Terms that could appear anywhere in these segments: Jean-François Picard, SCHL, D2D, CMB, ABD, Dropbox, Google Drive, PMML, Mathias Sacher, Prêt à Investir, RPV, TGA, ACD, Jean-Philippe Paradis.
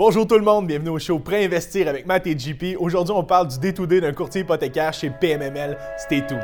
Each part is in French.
Bonjour tout le monde, bienvenue au show Prêt à Investir avec Matt et JP. Aujourd'hui, on parle du D2D d'un courtier hypothécaire chez PMML. Stay tuned.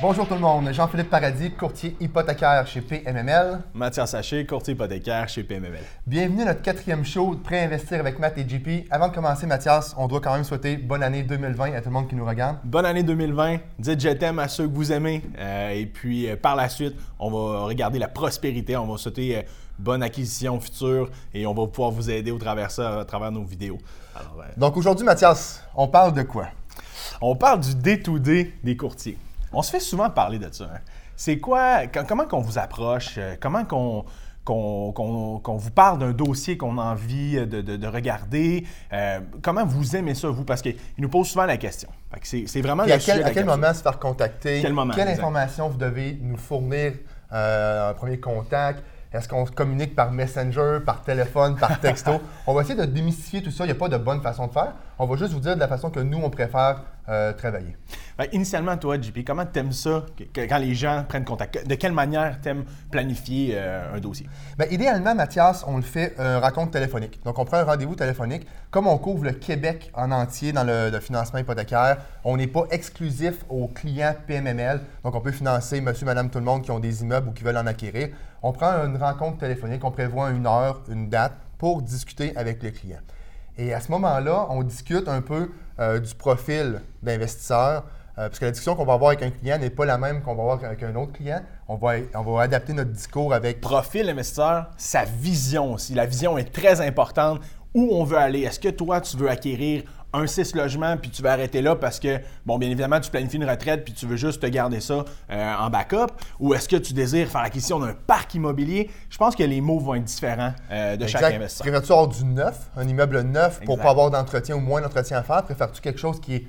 Bonjour tout le monde, Jean-Philippe Paradis, courtier hypothécaire chez PMML. Mathias Sacher, courtier hypothécaire chez PMML. Bienvenue à notre quatrième show de Prêt à Investir avec Matt et JP. Avant de commencer, Mathias, on doit quand même souhaiter bonne année 2020 à tout le monde qui nous regarde. Bonne année 2020, dites je t'aime à ceux que vous aimez. Et puis par la suite, on va regarder la prospérité, on va souhaiter bonne acquisition future et on va pouvoir vous aider au travers ça, à travers nos vidéos. Alors, donc aujourd'hui, Mathias, on parle de quoi? On parle du D2D des courtiers. On se fait souvent parler de ça. Hein? C'est quoi, comment qu'on vous approche, comment qu'on vous parle d'un dossier qu'on a envie de regarder, comment vous aimez ça, vous, parce qu'ils nous posent souvent la question. Fait que c'est vraiment le sujet. À quel moment se faire contacter, quelle information vous devez nous fournir en premier contact? Est-ce qu'on se communique par Messenger, par téléphone, par texto? On va essayer de démystifier tout ça. Il n'y a pas de bonne façon de faire. On va juste vous dire de la façon que nous, on préfère travailler. Ben, initialement, toi, JP, comment t'aimes ça quand les gens prennent contact? De quelle manière t'aimes planifier un dossier? Ben, idéalement, Mathias, on le fait rencontre téléphonique. Donc, on prend un rendez-vous téléphonique. Comme on couvre le Québec en entier dans le financement hypothécaire, on n'est pas exclusif aux clients PMML. Donc, on peut financer monsieur, madame, tout le monde qui ont des immeubles ou qui veulent en acquérir. On prend une rencontre téléphonique, on prévoit une heure, une date pour discuter avec le client. Et à ce moment-là, on discute un peu du profil d'investisseur, parce que la discussion qu'on va avoir avec un client n'est pas la même qu'on va avoir avec un autre client. On va adapter notre discours avec… Profil investisseur, sa vision aussi. La vision est très importante. Où on veut aller? Est-ce que toi, tu veux acquérir un 6 logements puis tu vas arrêter là parce que, bon, bien évidemment, tu planifies une retraite puis tu veux juste te garder ça en backup? Ou est-ce que tu désires faire l'acquisition d'un parc immobilier? Je pense que les mots vont être différents de chaque investisseur. Préfères-tu avoir du neuf, un immeuble neuf pour ne pas avoir d'entretien ou moins d'entretien à faire? Préfères-tu quelque chose qui est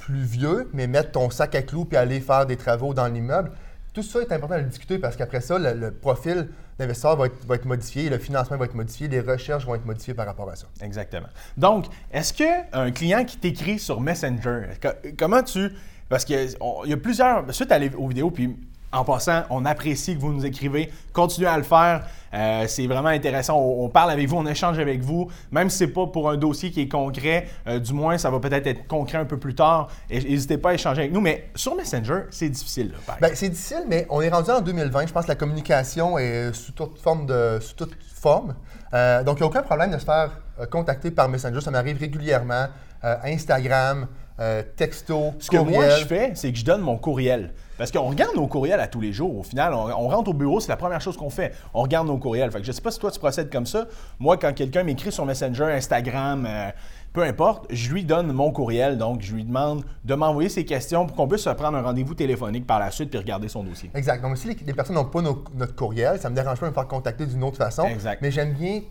plus vieux, mais mettre ton sac à clous puis aller faire des travaux dans l'immeuble? Tout ça est important à discuter parce qu'après ça, le profil d'investisseur va être modifié, le financement va être modifié, les recherches vont être modifiées par rapport à ça. Exactement. Donc, est-ce qu'un client qui t'écrit sur Messenger, comment tu… Parce qu'il y a plusieurs… Suite aux vidéos, puis en passant, on apprécie que vous nous écrivez. Continuez à le faire. C'est vraiment intéressant. On parle avec vous, on échange avec vous. Même si ce n'est pas pour un dossier qui est concret, du moins, ça va peut-être être concret un peu plus tard. N'hésitez pas à échanger avec nous. Mais sur Messenger, c'est difficile. Là, bien, c'est difficile, mais on est rendu en 2020. Je pense que la communication est sous toute forme. Donc, il n'y a aucun problème de se faire contacter par Messenger. Ça m'arrive régulièrement. Instagram, texto, ce courriel. Que moi, je fais, c'est que je donne mon courriel. Parce qu'on regarde nos courriels à tous les jours. Au final, on rentre au bureau, c'est la première chose qu'on fait. On regarde nos courriels. Fait que je ne sais pas si toi, tu procèdes comme ça. Moi, quand quelqu'un m'écrit sur Messenger, Instagram, peu importe, je lui donne mon courriel. Donc, je lui demande de m'envoyer ses questions pour qu'on puisse se prendre un rendez-vous téléphonique par la suite puis regarder son dossier. Exact. Donc, si les personnes n'ont pas notre courriel, ça ne me dérange pas de me faire contacter d'une autre façon. Exact. Mais j'aime bien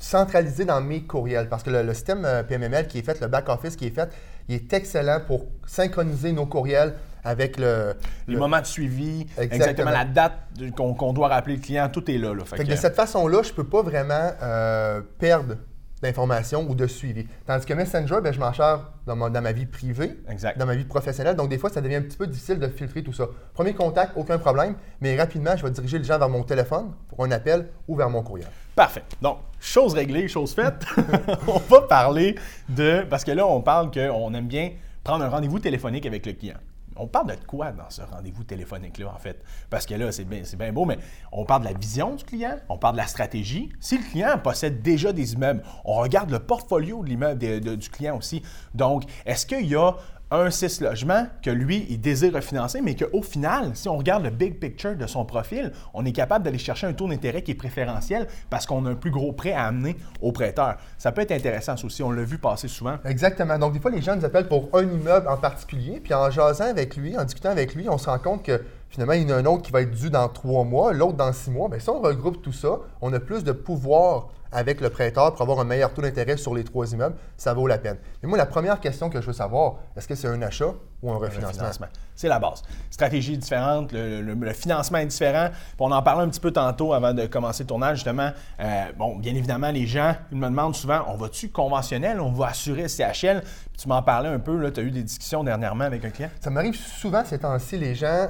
centraliser dans mes courriels parce que le système PMML qui est fait, le back-office qui est fait, il est excellent pour synchroniser nos courriels avec les moments de suivi, exactement la date qu'on doit rappeler le client, tout est là. Fait que de cette façon-là, je ne peux pas vraiment perdre d'informations ou de suivi. Tandis que Messenger, je m'en charge dans ma vie privée, exact. Dans ma vie professionnelle. Donc, des fois, ça devient un petit peu difficile de filtrer tout ça. Premier contact, aucun problème, mais rapidement, je vais diriger les gens vers mon téléphone pour un appel ou vers mon courriel. Parfait. Donc, chose réglée, chose faite. On va parler de… Parce que là, on parle qu'on aime bien prendre un rendez-vous téléphonique avec le client. On parle de quoi dans ce rendez-vous téléphonique-là, en fait? Parce que là, c'est bien beau, mais on parle de la vision du client, on parle de la stratégie. Si le client possède déjà des immeubles, on regarde le portfolio de l'immeuble du client aussi. Donc, est-ce qu'il y a un 6 logements que lui, il désire refinancer, mais qu'au final, si on regarde le big picture de son profil, on est capable d'aller chercher un taux d'intérêt qui est préférentiel parce qu'on a un plus gros prêt à amener au prêteur. Ça peut être intéressant, ça aussi. On l'a vu passer souvent. Exactement. Donc, des fois, les gens nous appellent pour un immeuble en particulier, puis en jasant avec lui, en discutant avec lui, on se rend compte que finalement, il y en a un autre qui va être dû dans 3 mois, l'autre dans 6 mois. Bien, si on regroupe tout ça, on a plus de pouvoir avec le prêteur pour avoir un meilleur taux d'intérêt sur les trois immeubles, ça vaut la peine. Mais moi, la première question que je veux savoir, est-ce que c'est un achat ou un refinancement? C'est la base. Stratégie différente, le financement est différent. Puis on en parlait un petit peu tantôt avant de commencer le tournage, justement. Bon, bien évidemment, les gens ils me demandent souvent, on va-tu conventionnel, on va assurer SCHL? Puis tu m'en parlais un peu, tu as eu des discussions dernièrement avec un client. Ça m'arrive souvent ces temps-ci, les gens,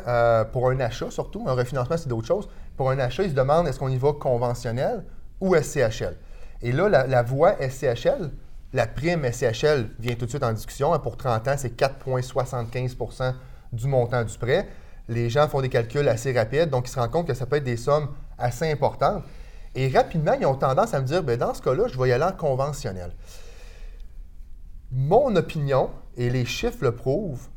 pour un achat surtout, un refinancement c'est d'autres choses, pour un achat, ils se demandent est-ce qu'on y va conventionnel ou SCHL? Et là, la voie SCHL, la prime SCHL vient tout de suite en discussion. Pour 30 ans, c'est 4,75 % du montant du prêt. Les gens font des calculs assez rapides, donc ils se rendent compte que ça peut être des sommes assez importantes. Et rapidement, ils ont tendance à me dire, bien, dans ce cas-là, je vais y aller en conventionnel. Mon opinion, et les chiffres le prouvent,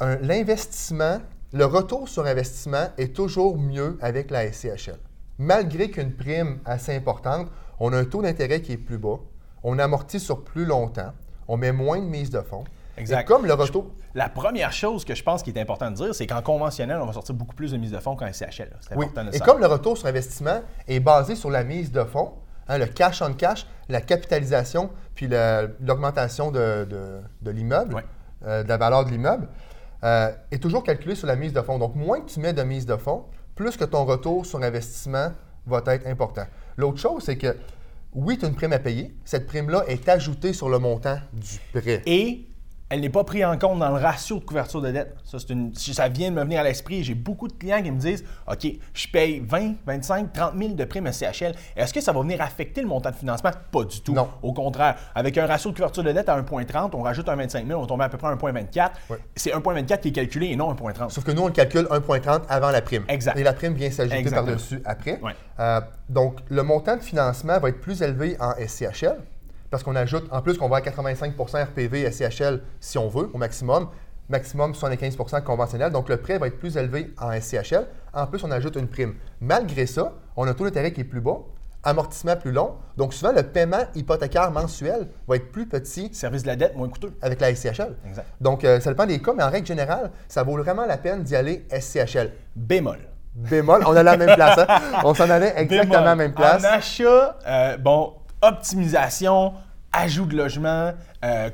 l'investissement, le retour sur investissement est toujours mieux avec la SCHL. Malgré qu'une prime assez importante, on a un taux d'intérêt qui est plus bas, on amortit sur plus longtemps, on met moins de mise de fonds. Exact. Et comme le retour… La première chose que je pense qui est important de dire, c'est qu'en conventionnel, on va sortir beaucoup plus de mise de fonds qu'en SCHL. C'est important de le savoir. Et comme le retour sur investissement est basé sur la mise de fonds, hein, le cash on cash, la capitalisation puis l'augmentation de l'immeuble, de la valeur de l'immeuble, est toujours calculée sur la mise de fonds. Donc, moins que tu mets de mise de fonds, plus que ton retour sur investissement va être important. L'autre chose, c'est que, oui, tu as une prime à payer. Cette prime-là est ajoutée sur le montant du prêt. Et elle n'est pas prise en compte dans le ratio de couverture de dette. Ça, ça vient de me venir à l'esprit. J'ai beaucoup de clients qui me disent « OK, je paye 20, 25, 30 000 de prime SCHL. Est-ce que ça va venir affecter le montant de financement? » Pas du tout. Non. Au contraire, avec un ratio de couverture de dette à 1,30, on rajoute un 25 000, on tombe à peu près à 1,24. Oui. C'est 1,24 qui est calculé et non 1,30. Sauf que nous, on calcule 1,30 avant la prime. Exact. Et la prime vient s'ajouter par-dessus après. Oui. Donc, le montant de financement va être plus élevé en SCHL. Parce qu'on ajoute, en plus qu'on va à 85 % RPV SCHL si on veut, au maximum 75 % conventionnel. Donc, le prêt va être plus élevé en SCHL. En plus, on ajoute une prime. Malgré ça, on a un taux d'intérêt qui est plus bas, amortissement plus long. Donc, souvent, le paiement hypothécaire mensuel va être plus petit. Service de la dette moins coûteux. Avec la SCHL. Exact. Donc, ça dépend des cas, mais en règle générale, ça vaut vraiment la peine d'y aller SCHL. Bémol. Bémol, on allait à la même place. Hein? On s'en allait exactement à la même place. En achat, bon… Optimisation, ajout de logement,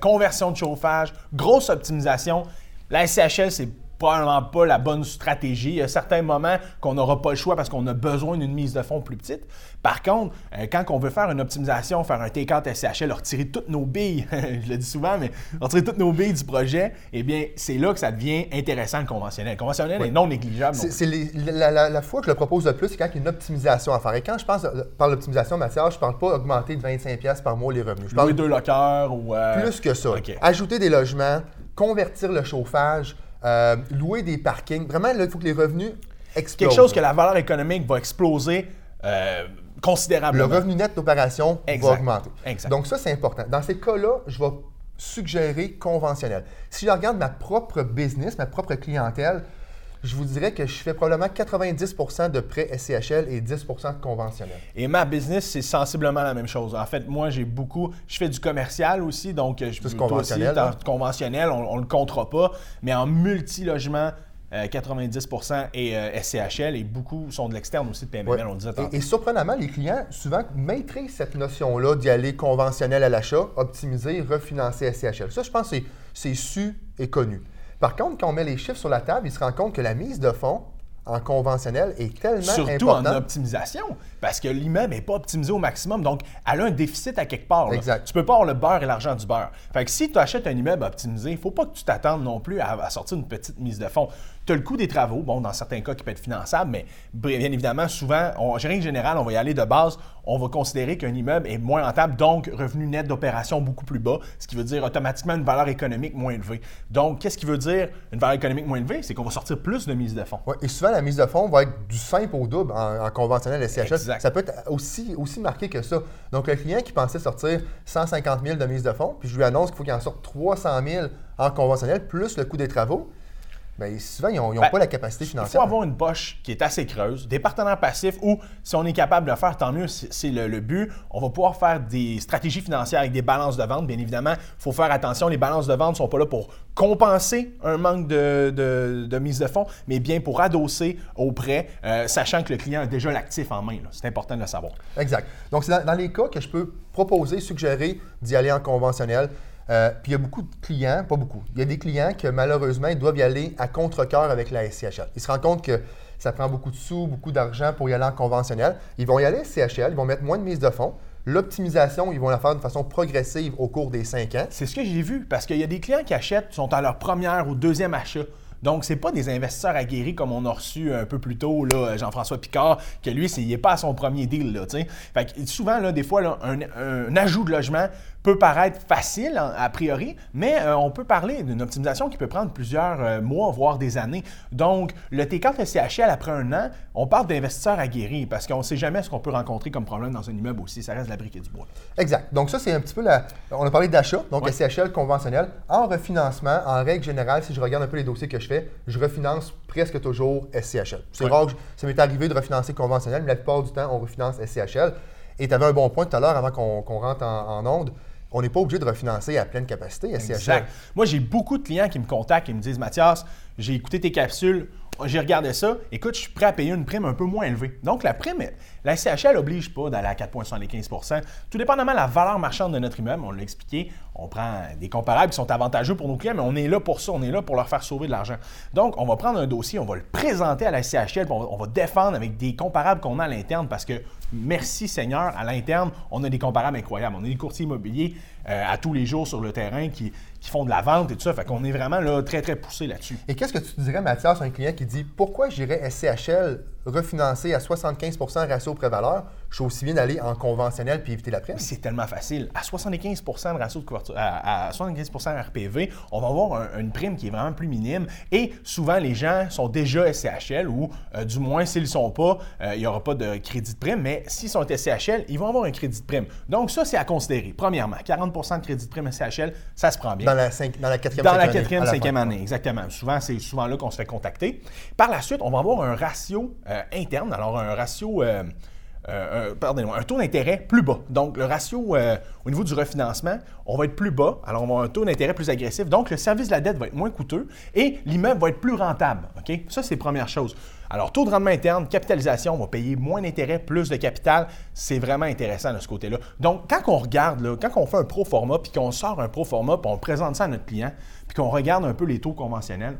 conversion de chauffage, grosse optimisation. La SCHL, c'est probablement pas la bonne stratégie. Il y a certains moments qu'on n'aura pas le choix parce qu'on a besoin d'une mise de fonds plus petite. Par contre, quand on veut faire une optimisation, faire un take-out SCHL, retirer toutes nos billes, je le dis souvent, mais retirer toutes nos billes du projet, eh bien, c'est là que ça devient intéressant le conventionnel. Le conventionnel est non négligeable. C'est la fois que je le propose le plus, c'est quand il y a une optimisation à faire. Et quand je pense par l'optimisation, Mathias, je ne parle pas d'augmenter de 25$ par mois les revenus. Je parle de 2 lockers ou… Plus que ça. Okay. Ajouter des logements, convertir le chauffage… louer des parkings. Vraiment, il faut que les revenus explosent. Quelque chose que la valeur économique va exploser considérablement. Le revenu net d'opération va augmenter. Exact. Donc ça, c'est important. Dans ces cas-là, je vais suggérer conventionnel. Si je regarde ma propre business, ma propre clientèle, je vous dirais que je fais probablement 90 % de prêts SCHL et 10 % de conventionnel. Et ma business, c'est sensiblement la même chose. En fait, moi, je fais du commercial aussi, donc je peux conventionnel. Aussi, conventionnel, on ne le comptera pas, mais en multilogement, 90 % est SCHL et beaucoup sont de l'externe aussi de PMML, on le disait tantôt. Et surprenamment, les clients souvent maîtrisent cette notion-là d'y aller conventionnel à l'achat, optimiser, refinancer SCHL. Ça, je pense que c'est su et connu. Par contre, quand on met les chiffres sur la table, il se rend compte que la mise de fonds en conventionnel est tellement importante. Surtout en optimisation, parce que l'immeuble n'est pas optimisé au maximum, donc elle a un déficit à quelque part. Exact. Tu ne peux pas avoir le beurre et l'argent du beurre. Fait que si tu achètes un immeuble optimisé, il ne faut pas que tu t'attendes non plus à sortir une petite mise de fonds. Tu as le coût des travaux, bon, dans certains cas qui peut être finançable, mais bien évidemment, souvent, en règle générale, on va y aller de base, on va considérer qu'un immeuble est moins rentable, donc revenu net d'opération beaucoup plus bas, ce qui veut dire automatiquement une valeur économique moins élevée. Donc, qu'est-ce qui veut dire une valeur économique moins élevée? C'est qu'on va sortir plus de mise de fonds. Ouais, et souvent, la mise de fonds va être du simple au double en conventionnel SCHL. Exact. Ça peut être aussi marqué que ça. Donc, le client qui pensait sortir 150 000 de mise de fonds, puis je lui annonce qu'il faut qu'il en sorte 300 000 en conventionnel, plus le coût des travaux. Bien, souvent, ils n'ont pas la capacité financière. Il faut avoir une poche qui est assez creuse, des partenaires passifs ou, si on est capable de le faire, tant mieux, c'est le but. On va pouvoir faire des stratégies financières avec des balances de vente. Bien évidemment, il faut faire attention. Les balances de vente ne sont pas là pour compenser un manque de mise de fonds, mais bien pour adosser au prêt, sachant que le client a déjà l'actif en main. Là. C'est important de le savoir. Exact. Donc, c'est dans les cas que je peux proposer, suggérer d'y aller en conventionnel. Puis il y a beaucoup de clients, pas beaucoup, il y a des clients que malheureusement, ils doivent y aller à contre-cœur avec la SCHL. Ils se rendent compte que ça prend beaucoup de sous, beaucoup d'argent pour y aller en conventionnel. Ils vont y aller à SCHL, ils vont mettre moins de mise de fonds. L'optimisation, ils vont la faire de façon progressive au cours des 5 ans. C'est ce que j'ai vu, parce qu'il y a des clients qui achètent, sont à leur première ou deuxième achat. Donc, ce n'est pas des investisseurs aguerris comme on a reçu un peu plus tôt, là, Jean-François Picard, que lui, il n'est pas à son premier deal. Là, fait que souvent, là, des fois, là, un ajout de logement peut paraître facile a priori, mais on peut parler d'une optimisation qui peut prendre plusieurs mois, voire des années. Donc, le T4 SCHL, après 1 an, on parle d'investisseurs aguerris parce qu'on ne sait jamais ce qu'on peut rencontrer comme problème dans un immeuble aussi. Ça reste de la brique et du bois. Exact. Donc ça, c'est un petit peu la… On a parlé d'achat, donc ouais. SCHL conventionnel. En refinancement, en règle générale, si je regarde un peu les dossiers que je fais, je refinance presque toujours SCHL. C'est rare que ça m'est arrivé de refinancer conventionnel, mais la plupart du temps, on refinance SCHL. Et tu avais un bon point tout à l'heure avant qu'on rentre en onde. On n'est pas obligé de refinancer à pleine capacité, SCHL. Exact. Moi, j'ai beaucoup de clients qui me contactent et me disent « Mathias, j'ai écouté tes capsules, j'ai regardé ça. Écoute, je suis prêt à payer une prime un peu moins élevée. » Donc, la prime, la SCHL n'oblige pas d'aller à 4,75 %. Tout dépendamment de la valeur marchande de notre immeuble, on l'a expliqué, on prend des comparables qui sont avantageux pour nos clients, mais on est là pour ça, on est là pour leur faire sauver de l'argent. Donc, on va prendre un dossier, on va le présenter à la SCHL, on va défendre avec des comparables qu'on a à l'interne parce que, merci Seigneur, à l'interne, on a des comparables incroyables. On a des courtiers immobiliers à tous les jours sur le terrain qui font de la vente et tout ça. Fait qu'on est vraiment là, très, très poussé là-dessus. Et qu'est-ce que tu dirais, Mathias, à un client qui dit « Pourquoi j'irais SCHL refinancer à 75 % ratio pré-valeur? Je suis aussi bien d'aller en conventionnel puis éviter la prime. » C'est tellement facile. À 75 % de ratio de couverture, à 75 % RPV, on va avoir une prime qui est vraiment plus minime. Et souvent, les gens sont déjà SCHL ou du moins, s'ils ne sont pas, il n'y aura pas de crédit de prime. Mais s'ils sont SCHL, ils vont avoir un crédit de prime. Donc ça, c'est à considérer. Premièrement, 40 % de crédit de prime SCHL, ça se prend bien. Dans la quatrième, cinquième année, exactement. Souvent, c'est souvent là qu'on se fait contacter. Par la suite, on va avoir un ratio interne, alors un ratio… un taux d'intérêt plus bas. Donc, le ratio au niveau du refinancement, on va être plus bas. Alors, on va avoir un taux d'intérêt plus agressif. Donc, le service de la dette va être moins coûteux et l'immeuble va être plus rentable. Okay? Ça, c'est la première chose. Alors, taux de rendement interne, capitalisation, on va payer moins d'intérêt, plus de capital. C'est vraiment intéressant de ce côté-là. Donc, quand on regarde, là, quand on fait un pro forma puis qu'on sort un pro forma puis on présente ça à notre client puis qu'on regarde un peu les taux conventionnels,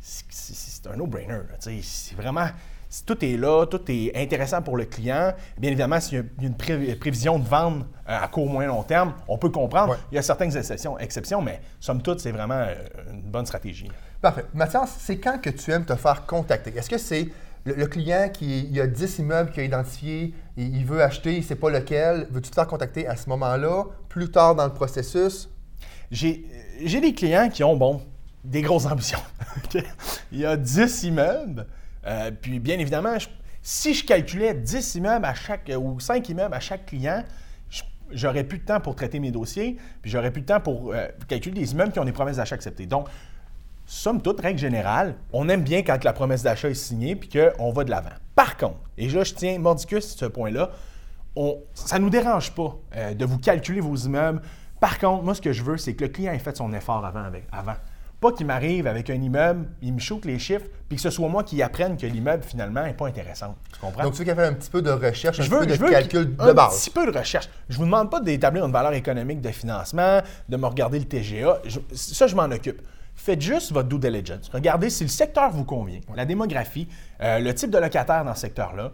c'est un no-brainer. C'est vraiment… Si tout est là, tout est intéressant pour le client, bien évidemment, s'il y a une prévision de vente à court, moyen, long terme, on peut comprendre. Ouais. Il y a certaines exceptions, mais somme toute, c'est vraiment une bonne stratégie. Parfait. Mathias, c'est quand que tu aimes te faire contacter? Est-ce que c'est le client qui a 10 immeubles qu'il a identifiés, il veut acheter, il ne sait pas lequel, veux-tu te faire contacter à ce moment-là, plus tard dans le processus? J'ai des clients qui ont, des grosses ambitions. Il y a 10 immeubles. Puis, bien évidemment, si je calculais 10 immeubles à chaque ou 5 immeubles à chaque client, j'aurais plus de temps pour traiter mes dossiers, puis j'aurais plus de temps pour calculer des immeubles qui ont des promesses d'achat acceptées. Donc, somme toute, règle générale, on aime bien quand la promesse d'achat est signée puis qu'on va de l'avant. Par contre, et là, je tiens mordicus à ce point-là, ça ne nous dérange pas de vous calculer vos immeubles. Par contre, moi, ce que je veux, c'est que le client ait fait son effort avant. Pas qu'il m'arrive avec un immeuble, il me choque les chiffres, puis que ce soit moi qui apprenne que l'immeuble, finalement, n'est pas intéressant. Tu comprends? Donc, tu veux qu'il y ait un petit peu de recherche, un petit peu de calcul de base. Un petit peu de recherche. Je ne vous demande pas d'établir une valeur économique de financement, de me regarder le TGA. Je m'en occupe. Faites juste votre due diligence. Regardez si le secteur vous convient, la démographie, le type de locataire dans ce secteur-là,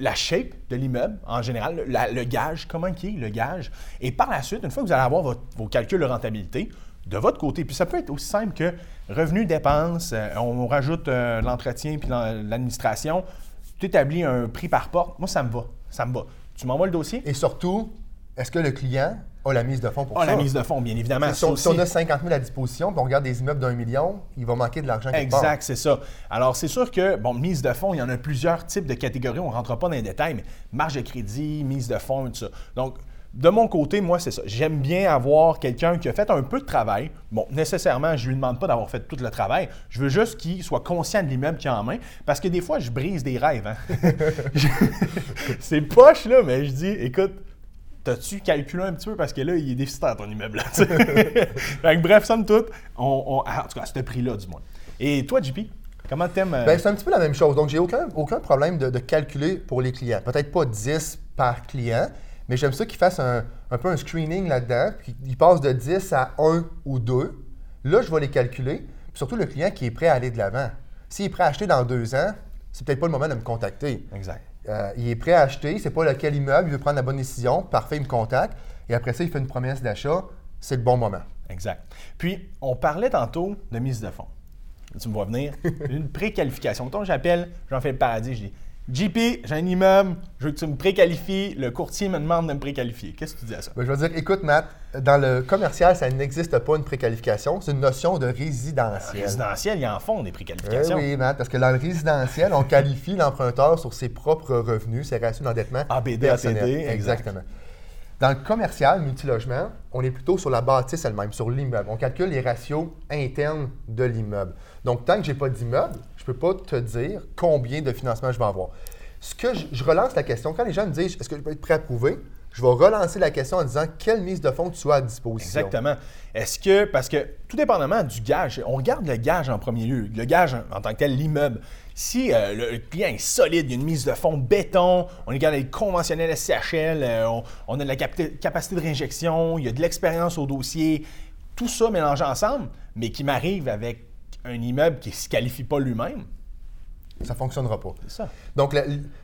la shape de l'immeuble en général, le gage, comment il est, le gage. Et par la suite, une fois que vous allez avoir vos calculs de rentabilité, de votre côté, puis ça peut être aussi simple que revenus, dépenses, on rajoute l'entretien puis l'administration, tu établis un prix par porte. Moi, ça me va. Tu m'envoies le dossier. Et surtout, est-ce que le client a la mise de fonds pour ça? La mise de fonds, bien évidemment. Si on a 50 000 à disposition, puis on regarde des immeubles d'1 million, il va manquer de l'argent quelque part. Exact, c'est ça. Alors, c'est sûr que, mise de fonds, il y en a plusieurs types de catégories, on ne rentrera pas dans les détails, mais marge de crédit, mise de fonds, tout ça. Donc, de mon côté, moi, c'est ça. J'aime bien avoir quelqu'un qui a fait un peu de travail. Bon, nécessairement, je ne lui demande pas d'avoir fait tout le travail. Je veux juste qu'il soit conscient de l'immeuble qu'il a en main. Parce que des fois, je brise des rêves. Hein? C'est poche, là, mais je dis, écoute, t'as-tu calculé un petit peu? Parce que là, il est déficitaire, ton immeuble. Là, fait que, bref, somme toute, en tout cas, à ce prix-là, du moins. Et toi, JP? Comment t'aimes? Bien, c'est un petit peu la même chose. Donc, j'ai aucun problème de calculer pour les clients. Peut-être pas 10 par client, mais j'aime ça qu'ils fassent un peu un screening là-dedans, puis qu'ils passent de 10 à 1 ou 2. Là, je vais les calculer. Puis surtout, le client qui est prêt à aller de l'avant. S'il est prêt à acheter dans 2 ans, c'est peut-être pas le moment de me contacter. Exact. Il est prêt à acheter, c'est pas lequel immeuble, il veut prendre la bonne décision. Parfait, il me contacte. Et après ça, il fait une promesse d'achat. C'est le bon moment. Exact. Puis, on parlait tantôt de mise de fonds. Tu me vois venir, une préqualification. Mettons, j'appelle Jean-Philippe Paradis, je dis « JP, j'ai un immeuble, je veux que tu me préqualifies, le courtier me demande de me préqualifier. » Qu'est-ce que tu dis à ça? Ben, je vais dire, écoute Matt, dans le commercial, ça n'existe pas une préqualification, c'est une notion de résidentiel. Résidentiel, ils en font des préqualifications. Oui, Matt, parce que dans le résidentiel, on qualifie l'emprunteur sur ses propres revenus, ses ratios d'endettement ABD, ACD, exactement. Dans le commercial, multilogement, on est plutôt sur la bâtisse elle-même, sur l'immeuble. On calcule les ratios internes de l'immeuble. Donc, tant que je n'ai pas d'immeuble, je ne peux pas te dire combien de financement je vais avoir. Ce que je relance la question, quand les gens me disent « Est-ce que je peux être pré-approuvé », je vais relancer la question en disant « Quelle mise de fonds tu as à disposition? » Exactement. Est-ce que, parce que tout dépendamment du gage, on regarde le gage en premier lieu, le gage en tant que tel, l'immeuble. Si le client est solide, il y a une mise de fonds béton, on regarde les conventionnels SCHL, on a de la capacité de réinjection, il y a de l'expérience au dossier, tout ça mélangé ensemble, mais qui m'arrive avec un immeuble qui ne se qualifie pas lui-même, ça ne fonctionnera pas. C'est ça. Donc,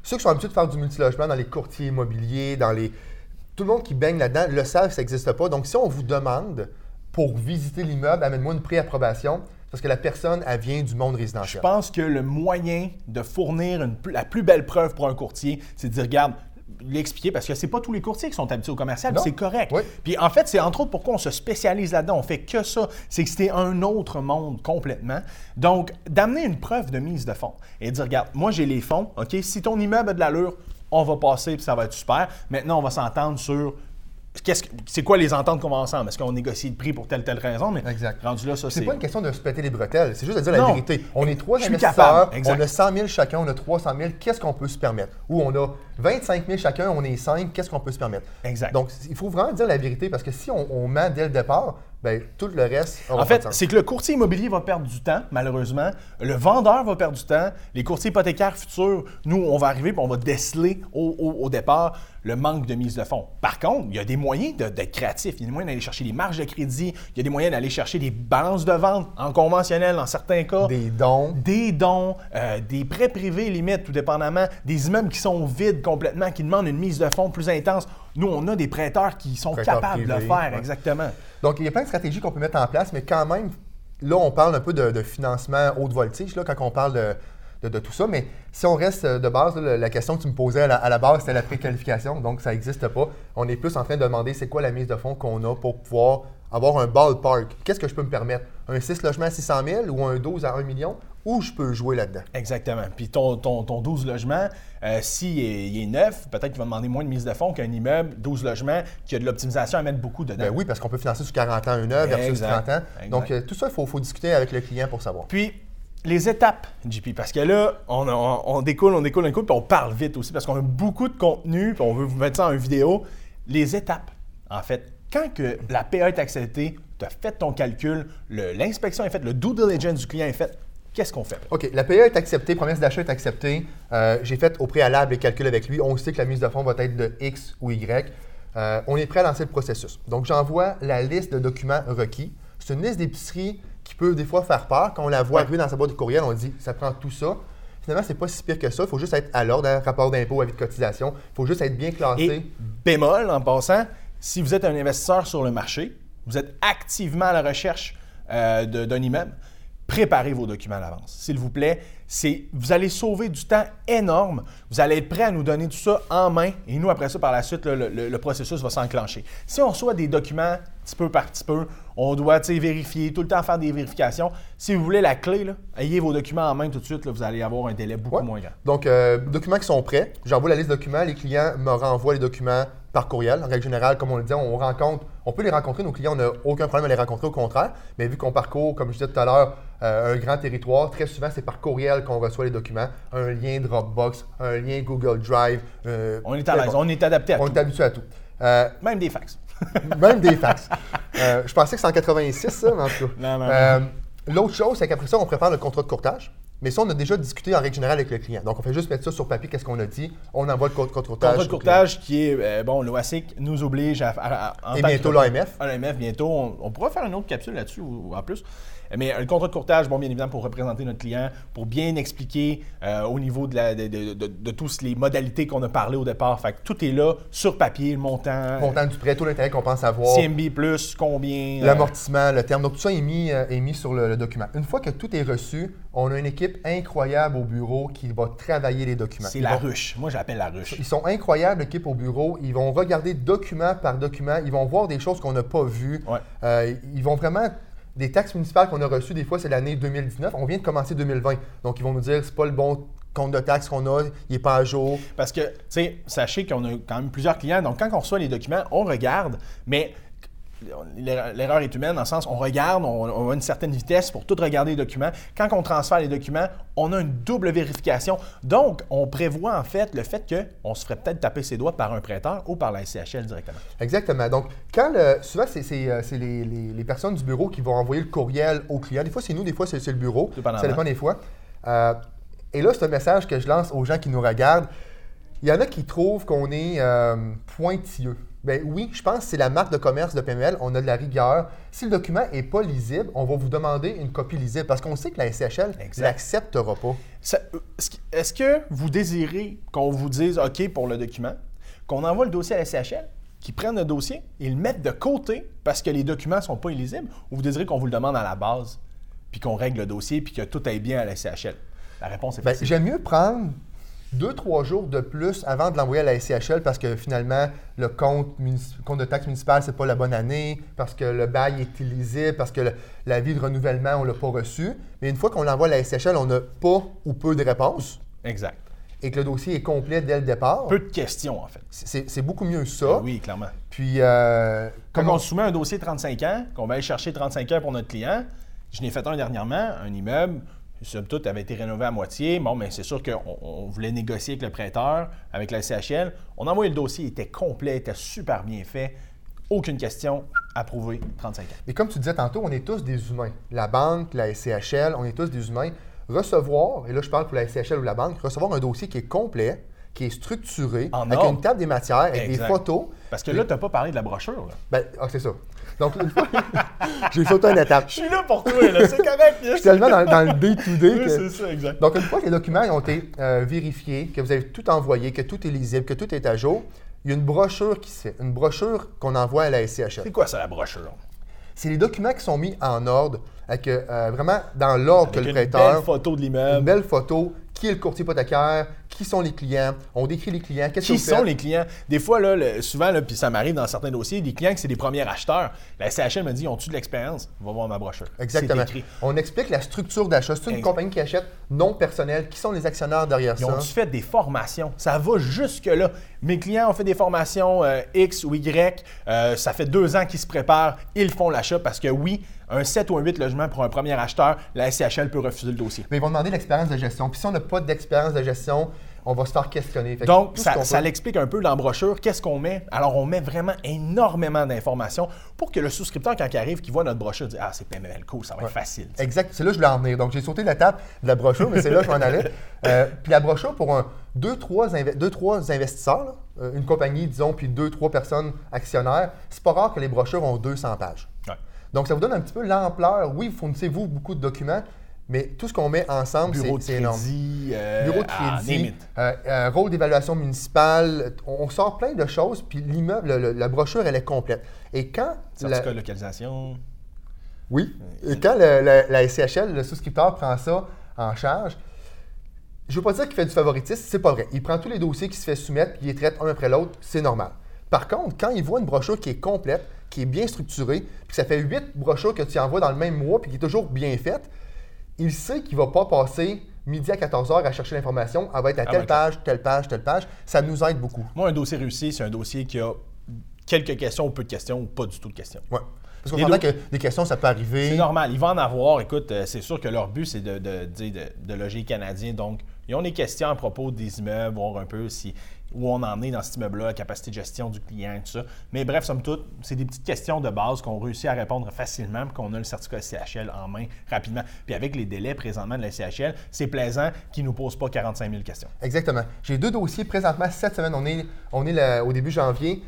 ceux qui sont habitués de faire du multilogement dans les courtiers immobiliers, dans les… Tout le monde qui baigne là-dedans le savent que ça n'existe pas. Donc, si on vous demande pour visiter l'immeuble, amène-moi une pré-approbation, parce que la personne, elle vient du monde résidentiel. Je pense que le moyen de fournir la plus belle preuve pour un courtier, c'est de dire, regarde, l'expliquer, parce que c'est pas tous les courtiers qui sont habitués au commercial, c'est correct. Oui. Puis en fait, c'est entre autres pourquoi on se spécialise là-dedans, on fait que ça, c'est que c'était un autre monde complètement. Donc, d'amener une preuve de mise de fonds et dire, regarde, moi j'ai les fonds, OK, si ton immeuble a de l'allure, on va passer puis ça va être super. Maintenant, on va s'entendre sur c'est quoi les ententes qu'on va ensemble? Est-ce qu'on négocie le prix pour telle raison? Mais exact. Rendu là, ça, c'est pas une question de se péter les bretelles, c'est juste de dire la vérité. On est 3 investisseurs, on a 100 000 chacun, on a 300 000, qu'est-ce qu'on peut se permettre? Ou on a 25 000 chacun, on est 5, qu'est-ce qu'on peut se permettre? Exact. Donc, il faut vraiment dire la vérité parce que si on ment dès le départ, bien, tout le reste… En fait, c'est que le courtier immobilier va perdre du temps, malheureusement. Le vendeur va perdre du temps. Les courtiers hypothécaires futurs, nous, on va arriver et on va déceler au départ le manque de mise de fonds. Par contre, il y a des moyens d'être créatif. Il y a des moyens d'aller chercher des marges de crédit. Il y a des moyens d'aller chercher des balances de vente en conventionnel, dans certains cas. Des dons. Des dons, des prêts privés, limite, tout dépendamment. Des immeubles qui sont vides complètement, qui demandent une mise de fonds plus intense. Nous, on a des prêteurs qui sont capables de le faire, exactement. Donc, il y a plein de stratégies qu'on peut mettre en place, mais quand même, là, on parle un peu de financement haute voltige, là, quand on parle de tout ça. Mais si on reste de base, là, la question que tu me posais à la base, c'était la préqualification, donc ça n'existe pas. On est plus en train de demander c'est quoi la mise de fonds qu'on a pour pouvoir avoir un ballpark. Qu'est-ce que je peux me permettre? Un 6 logements à 600 000 ou un 12 à 1 million? Où je peux jouer là-dedans. Exactement. Puis ton 12 logements, s'il est neuf, peut-être qu'il va demander moins de mise de fonds qu'un immeuble 12 logements qui a de l'optimisation à mettre beaucoup dedans. Ben oui, parce qu'on peut financer sur 40 ans un œuvre versus 30 ans. Exact. Donc, tout ça, il faut discuter avec le client pour savoir. Puis, les étapes, JP, parce que là, on découle, puis on parle vite aussi parce qu'on a beaucoup de contenu, puis on veut vous mettre ça en vidéo. Les étapes, en fait. Quand que la PA est acceptée, tu as fait ton calcul, l'inspection est faite, le due diligence du client est fait, qu'est-ce qu'on fait? OK, la PA est acceptée, promesse d'achat est acceptée. J'ai fait au préalable les calculs avec lui. On sait que la mise de fonds va être de X ou Y. On est prêt à lancer le processus. Donc, j'envoie la liste de documents requis. C'est une liste d'épicerie qui peut des fois faire peur. Quand on la voit arriver dans sa boîte de courriel, on dit « ça prend tout ça ». Finalement, c'est pas si pire que ça. Il faut juste être à l'ordre, hein, rapport d'impôt, avis de cotisation. Il faut juste être bien classé. Et bémol, en passant, si vous êtes un investisseur sur le marché, vous êtes activement à la recherche d'un immeuble, préparez vos documents à l'avance, s'il vous plaît. Vous allez sauver du temps énorme. Vous allez être prêt à nous donner tout ça en main. Et nous, après ça, par la suite, le processus va s'enclencher. Si on reçoit des documents petit peu par petit peu, on doit vérifier, tout le temps faire des vérifications. Si vous voulez la clé, là, ayez vos documents en main tout de suite. Là, vous allez avoir un délai beaucoup moins grand. Donc, documents qui sont prêts. J'envoie la liste de documents. Les clients me renvoient les documents par courriel. En règle générale, comme on le dit, on peut les rencontrer, nos clients, on n'a aucun problème à les rencontrer, au contraire. Mais vu qu'on parcourt, comme je disais tout à l'heure, un grand territoire, très souvent, c'est par courriel qu'on reçoit les documents. Un lien Dropbox, un lien Google Drive. On est à l'aise, on est adapté à tout. On est habitué à tout. Même des fax. Même des fax. Je pensais que c'était en 86, ça, mais en tout cas. Non. L'autre chose, c'est qu'après ça, on prépare le contrat de courtage. Mais ça, on a déjà discuté en règle générale avec le client. Donc, on fait juste mettre ça sur papier, qu'est-ce qu'on a dit. On envoie le contrat de courtage. Le contrat de courtage qui est, bon, l'OASIC nous oblige à et bientôt l'AMF. L'AMF, bientôt. On pourra faire une autre capsule là-dessus en plus. Mais le contrat de courtage, bon, bien évidemment, pour représenter notre client, pour bien expliquer au niveau de toutes les modalités qu'on a parlé au départ. Fait que tout est là, sur papier, le montant. Le montant du prêt, tout l'intérêt qu'on pense avoir. CMB plus, combien. L'amortissement, le terme. Donc, tout ça est mis sur le document. Une fois que tout est reçu, on a une équipe incroyable au bureau qui va travailler les documents. C'est la ruche. Moi, j'appelle la ruche. Ils sont incroyables, l'équipe au bureau. Ils vont regarder document par document. Ils vont voir des choses qu'on n'a pas vues. Ouais. Ils vont vraiment… Des taxes municipales qu'on a reçues, des fois, c'est l'année 2019. On vient de commencer 2020. Donc, ils vont nous dire, c'est pas le bon compte de taxes qu'on a, il n'est pas à jour. Parce que, tu sais, sachez qu'on a quand même plusieurs clients. Donc, quand on reçoit les documents, on regarde, mais… L'erreur est humaine, dans le sens, on regarde, on a une certaine vitesse pour tout regarder les documents. Quand on transfère les documents, on a une double vérification. Donc, on prévoit en fait le fait qu'on se ferait peut-être taper ses doigts par un prêteur ou par la SCHL directement. Exactement. Donc, souvent, c'est les personnes du bureau qui vont envoyer le courriel au client. Des fois, c'est nous, des fois, c'est le bureau. Ça dépend des fois. Et là, c'est un message que je lance aux gens qui nous regardent. Il y en a qui trouvent qu'on est pointilleux. Bien oui, je pense que c'est la marque de commerce de PMML, on a de la rigueur. Si le document n'est pas lisible, on va vous demander une copie lisible parce qu'on sait que la SCHL ne l'acceptera pas. Est-ce que vous désirez qu'on vous dise OK pour le document, qu'on envoie le dossier à la SCHL, qu'ils prennent le dossier et le mettent de côté parce que les documents ne sont pas illisibles, ou vous désirez qu'on vous le demande à la base, puis qu'on règle le dossier, puis que tout aille bien à la SCHL? La réponse est facile. J'aime mieux prendre 2-3 jours de plus avant de l'envoyer à la SCHL parce que finalement, le compte de taxe municipale, c'est pas la bonne année, parce que le bail est illisible, parce que l'avis de renouvellement, on l'a pas reçu. Mais une fois qu'on l'envoie à la SCHL, on n'a pas ou peu de réponses. Exact. Et que le dossier est complet dès le départ. Peu de questions, en fait. C'est beaucoup mieux ça. Oui, clairement. Puis, quand on soumet un dossier de 35 ans, qu'on va aller chercher 35 ans pour notre client, je n'ai fait un dernièrement, un immeuble, somme toute, avait été rénové à moitié. Bon, mais c'est sûr qu'on voulait négocier avec le prêteur, avec la SCHL. On a envoyé le dossier, il était complet, il était super bien fait. Aucune question, approuvé, 35 ans. Et comme tu disais tantôt, on est tous des humains. La banque, la SCHL, on est tous des humains. Recevoir, et là je parle pour la SCHL ou la banque, recevoir un dossier qui est complet, qui est structuré, avec une table des matières, avec des photos. Parce que là, tu n'as pas parlé de la brochure. Là. C'est ça. Donc, une fois, j'ai sauté une étape. Je suis là pour toi, là. C'est correct. Je suis tellement dans le day-to-day. Oui, c'est ça, exact. Donc, une fois que les documents ont été vérifiés, que vous avez tout envoyé, que tout est lisible, que tout est à jour, il y a une brochure qui se fait. Une brochure qu'on envoie à la SCHL. C'est quoi ça, la brochure? C'est les documents qui sont mis en ordre, avec, vraiment dans l'ordre avec que le prêteur… une belle photo de l'immeuble. Une belle photo. Qui est le courtier hypothécaire? Qui sont les clients? On décrit les clients. Qu'est-ce que vous faites? Qui sont les clients? Des fois, là, souvent, puis ça m'arrive dans certains dossiers, des clients que c'est des premiers acheteurs. La SCHL me dit, ont-tu de l'expérience? Va voir ma brochure. Exactement. On explique la structure d'achat. C'est une compagnie qui achète non personnelle. Qui sont les actionnaires derrière ça? Ils ont-tu fait des formations? Ça va jusque-là. Mes clients ont fait des formations X ou Y. Ça fait 2 ans qu'ils se préparent. Ils font l'achat parce que oui, un 7 ou un 8 logements pour un premier acheteur, la SCHL peut refuser le dossier. Mais ils vont demander l'expérience de gestion. Puis si on n'a pas d'expérience de gestion, on va se faire questionner. Donc, ça l'explique un peu dans la brochure. Qu'est-ce qu'on met? Alors, on met vraiment énormément d'informations pour que le souscripteur, quand il arrive, qu'il voit notre brochure, dit « Ah, c'est PMML, cool, ça va être facile. » Exact. C'est là que je voulais en venir. Donc, j'ai sauté la table de la brochure, mais c'est là que je m'en allais. Puis la brochure, pour 2-3 investisseurs, là, une compagnie, disons, puis 2-3 personnes actionnaires, c'est pas rare que les brochures ont 200 pages. Ouais. Donc, ça vous donne un petit peu l'ampleur. Oui, vous fournissez-vous beaucoup de documents, mais tout ce qu'on met ensemble, c'est énorme. Bureau de crédit, rôle d'évaluation municipale, on sort plein de choses, puis l'immeuble, la brochure, elle est complète. Et quand… Certificat de localisation. Oui. Et quand la SCHL, le souscripteur, prend ça en charge, je ne veux pas dire qu'il fait du favoritisme, c'est pas vrai. Il prend tous les dossiers qui se fait soumettre, puis il les traite un après l'autre, c'est normal. Par contre, quand il voit une brochure qui est complète, qui est bien structurée, puis que ça fait 8 brochures que tu envoies dans le même mois, puis qui est toujours bien faite, il sait qu'il ne va pas passer midi à 14h à chercher l'information, elle va être à telle page, telle page, telle page. Ça nous aide beaucoup. Moi, un dossier réussi, c'est un dossier qui a quelques questions ou peu de questions ou pas du tout de questions. Ouais. Parce qu'on entend que des questions, ça peut arriver. C'est normal. Il va en avoir. Écoute, c'est sûr que leur but, c'est de loger canadien. Donc, ils ont des questions à propos des immeubles, voir un peu si où on en est dans cet immeuble-là, la capacité de gestion du client, tout ça. Mais bref, somme toute, c'est des petites questions de base qu'on réussit à répondre facilement puis qu'on a le certificat SCHL en main rapidement. Puis avec les délais présentement de la SCHL, c'est plaisant qu'ils ne nous posent pas 45 000 questions. Exactement. J'ai deux dossiers présentement cette semaine. On est au début janvier.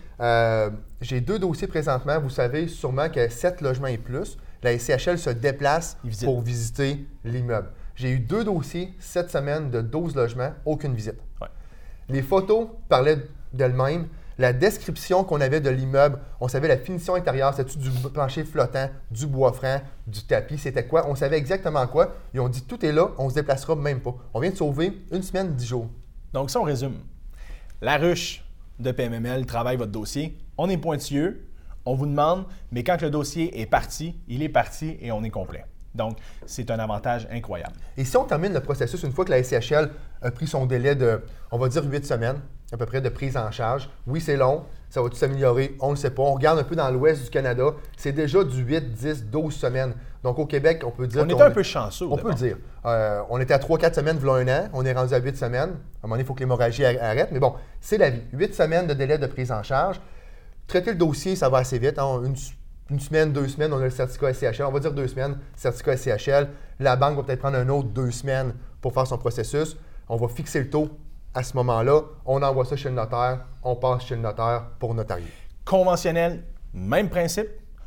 J'ai deux dossiers présentement. Vous savez sûrement que 7 logements et plus, la SCHL se déplace pour visiter l'immeuble. J'ai eu deux dossiers cette semaine de 12 logements, aucune visite. Ouais. Les photos parlaient d'elles-mêmes. La description qu'on avait de l'immeuble, on savait la finition intérieure, c'était-tu du plancher flottant, du bois franc, du tapis, c'était quoi? On savait exactement quoi. Ils ont dit « tout est là, on ne se déplacera même pas ». On vient de sauver une semaine, 10 jours. Donc si on résume, la ruche de PMML travaille votre dossier. On est pointilleux, on vous demande, mais quand le dossier est parti et on est complet. Donc, c'est un avantage incroyable. Et si on termine le processus, une fois que la SCHL a pris son délai de, on va dire 8 semaines, à peu près, de prise en charge, oui, c'est long, ça va-tu s'améliorer? On ne le sait pas. On regarde un peu dans l'ouest du Canada, c'est déjà du 8, 10, 12 semaines. Donc, au Québec, on peut dire… On était un peu chanceux. On peut le dire. On était à 3-4 semaines, voilà un an. On est rendu à 8 semaines. À un moment donné, il faut que l'hémorragie arrête. Mais bon, c'est la vie. 8 semaines de délai de prise en charge. Traiter le dossier, ça va assez vite. Hein? Une semaine, 2 semaines, on a le certificat SCHL. On va dire 2 semaines, certificat SCHL. La banque va peut-être prendre un autre 2 semaines pour faire son processus. On va fixer le taux à ce moment-là. On envoie ça chez le notaire. On passe chez le notaire pour notarier. Conventionnel, même principe,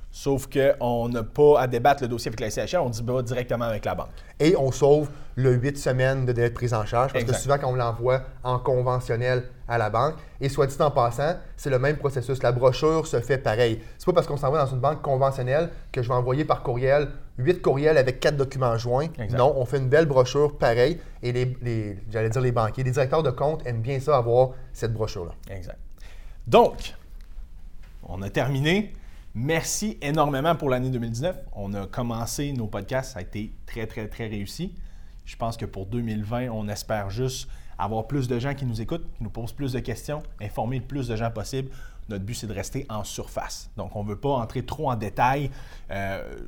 sauf qu'on n'a pas à débattre le dossier avec la SCHL. On dit bah, directement avec la banque. Et on sauve le 8 semaines de délai de prise en charge parce que souvent, quand on l'envoie en conventionnel à la banque. Et soit dit en passant, c'est le même processus. La brochure se fait pareil. C'est pas parce qu'on s'en va dans une banque conventionnelle que je vais envoyer par courriel 8 courriels avec 4 documents joints. Exact. Non, on fait une belle brochure pareil. Et les banquiers, les directeurs de compte aiment bien ça, avoir cette brochure-là. Exact. Donc, on a terminé. Merci énormément pour l'année 2019. On a commencé nos podcasts. Ça a été très, très, très réussi. Je pense que pour 2020, on espère juste avoir plus de gens qui nous écoutent, qui nous posent plus de questions, informer le plus de gens possible. Notre but, c'est de rester en surface. Donc, on ne veut pas entrer trop en détail.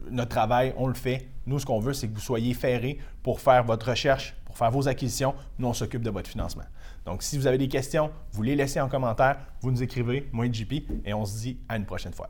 Notre travail, on le fait. Nous, ce qu'on veut, c'est que vous soyez ferrés pour faire votre recherche, pour faire vos acquisitions. Nous, on s'occupe de votre financement. Donc, si vous avez des questions, vous les laissez en commentaire, vous nous écrivez, moi et JP, et on se dit à une prochaine fois.